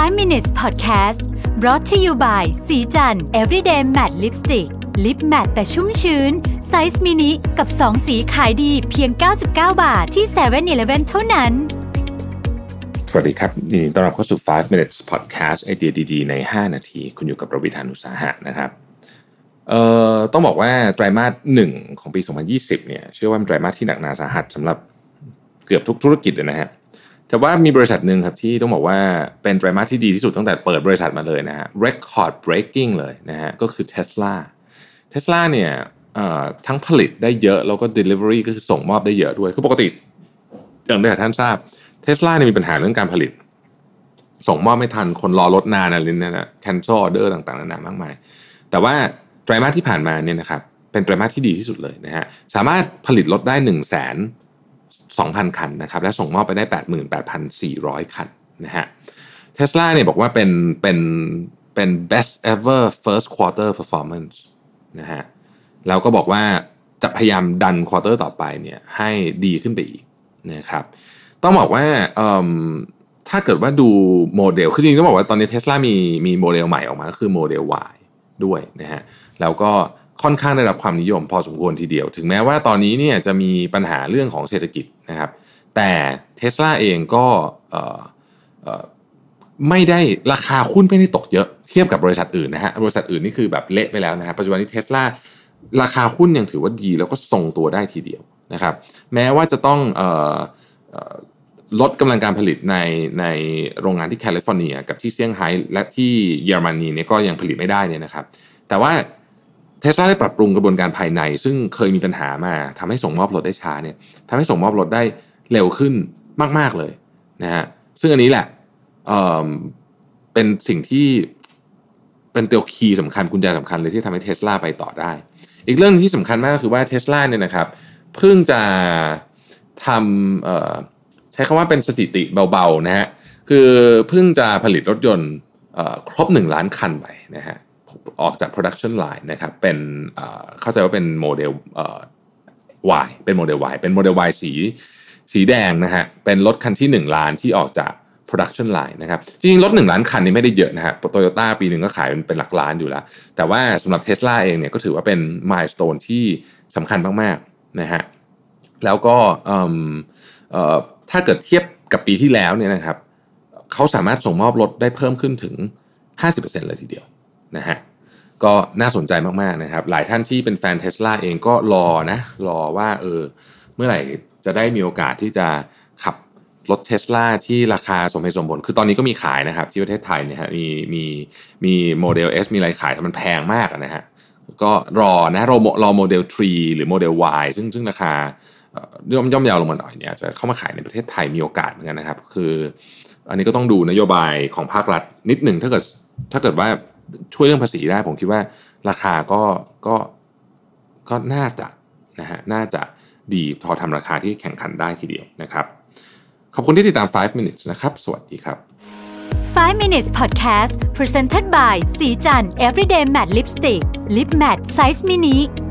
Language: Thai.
5 minutes podcast brought to you by สีจัน everyday matte lipstick lip matte แต่ชุ่มชื้นไซส์มินิกับ2สีขายดีเพียง99บาทที่ 7-Eleven เท่านั้นสวัสดีครับยินดีต้อนรับเข้าสู่5 minutes podcast ไอเดียดีๆใน5นาทีคุณอยู่กับประวิธานอุตสาหะนะครับต้องบอกว่าไตรมาส1ของปี2020เนี่ยเชื่อว่าเป็นไตรมาสที่หนักหนาสาหัสสำหรับเกือบทุกธุรกิจเลยนะฮะแต่ว่ามีบริษัทหนึ่งครับที่ต้องบอกว่าเป็นไตรมาสที่ดีที่สุดตั้งแต่เปิดบริษัทมาเลยนะฮะ record breaking เลยนะฮะก็คือ Tesla เนี่ยทั้งผลิตได้เยอะแล้วก็ delivery ก็คือส่งมอบได้เยอะด้วยคือปกติอย่างที่ท่านทราบ Tesla เนี่ยมีปัญหาเรื่องการผลิตส่งมอบไม่ทันคนรอรถนานอะไรนั่นน่ะ cancel order ต่างๆนานามากมายแต่ว่าไตรมาสที่ผ่านมาเนี่ยนะครับเป็นไตรมาสที่ดีที่สุดเลยนะฮะสามารถผลิตรถได้ 102,000 คันนะครับและส่งมอบไปได้ 88,400 คันนะฮะ Tesla เนี่ยบอกว่าเป็น best ever first quarter performance นะฮะแล้วก็บอกว่าจะพยายามดันควอเตอร์ต่อไปเนี่ยให้ดีขึ้นไปอีกนะครับต้องบอกว่าถ้าเกิดว่าดูโมเดลคือจริงๆต้องบอกว่าตอนนี้ Tesla มีโมเดลใหม่ออกมาก็คือโมเดล Y ด้วยนะฮะแล้วก็ค่อนข้างได้รับความนิยมพอสมควรทีเดียวถึงแม้ว่าตอนนี้เนี่ยจะมีปัญหาเรื่องของเศรษฐกิจนะครับแต่ Tesla เองก็ไม่ได้ราคาหุ้นไม่ได้ตกเยอะเทียบกับบริษัทอื่นนะฮะบริษัทอื่นนี่คือแบบเละไปแล้วนะฮะปัจจุบันนี้ Tesla ราคาหุ้นยังถือว่าดีแล้วก็ทรงตัวได้ทีเดียวนะครับแม้ว่าจะต้องลดกำลังการผลิตในโรงงานที่แคลิฟอร์เนียกับที่เซี่ยงไฮ้และที่เยอรมนีเนี่ยก็ยังผลิตไม่ได้เนี่ยนะครับแต่ว่า Tesla ได้ปรับปรุงกระบวนการภายในซึ่งเคยมีปัญหามาทำให้ส่งมอบรถได้ช้าเนี่ยทำให้ส่งมอบรถได้เร็วขึ้นมากๆเลยนะฮะซึ่งอันนี้แหละเป็นสิ่งที่เป็นตัวคีย์สำคัญกุญแจสำคัญเลยที่ทำให้ Tesla ไปต่อได้อีกเรื่องที่สำคัญมากก็คือว่า Tesla เนี่ยนะครับเพิ่งจะทำใช้คำว่าเป็นสถิติเบาๆนะฮะคือเพิ่งจะผลิตรถยนต์ครบ1ล้านคันไปนะฮะออกจาก production line นะครับเป็นเข้าใจว่าเป็นโมเดลY เป็นโมเดล Y เป็นโมเดล Y สีแดงนะฮะเป็นรถคันที่1ล้านที่ออกจาก production line นะครับจริงๆรถ1ล้านคันนี่ไม่ได้เยอะนะฮะ Toyota ปีนึงก็ขายเป็นหลักล้านอยู่แล้วแต่ว่าสำหรับ Tesla เองเนี่ยก็ถือว่าเป็น milestone ที่สำคัญมากๆนะฮะแล้วก็ถ้าเกิดเทียบกับปีที่แล้วเนี่ยนะครับเขาสามารถส่งมอบรถได้เพิ่มขึ้นถึง 50% เลยทีเดียวนะฮะก็น่าสนใจมากๆนะครับหลายท่านที่เป็นแฟน Tesla เองก็รอว่าเมื่อไหร่จะได้มีโอกาสที่จะขับรถ Tesla ที่ราคาสมเหตุสมผลคือตอนนี้ก็มีขายนะครับที่ประเทศไทยเนี่ยฮะมีโมเดล S มีอะไรขายแต่มันแพงมากนะฮะก็รอโมเดล 3 หรือโมเดล Y ซึ่งราคาย่อมเยาลงมาหน่อยเนี่ยจะเข้ามาขายในประเทศไทยมีโอกาสเหมือนกันนะครับคืออันนี้ก็ต้องดูนโยบายของภาครัฐนิดหนึ่งถ้าเกิดว่าช่วยเรื่องภาษีได้ผมคิดว่าราคาก็น่าจะนะฮะน่าจะดีพอทำราคาที่แข่งขันได้ทีเดียวนะครับขอบคุณที่ติดตาม5 minutes นะครับสวัสดีครับ5 minutes podcast presented by สีจัน everyday matte lipstick lip matte size mini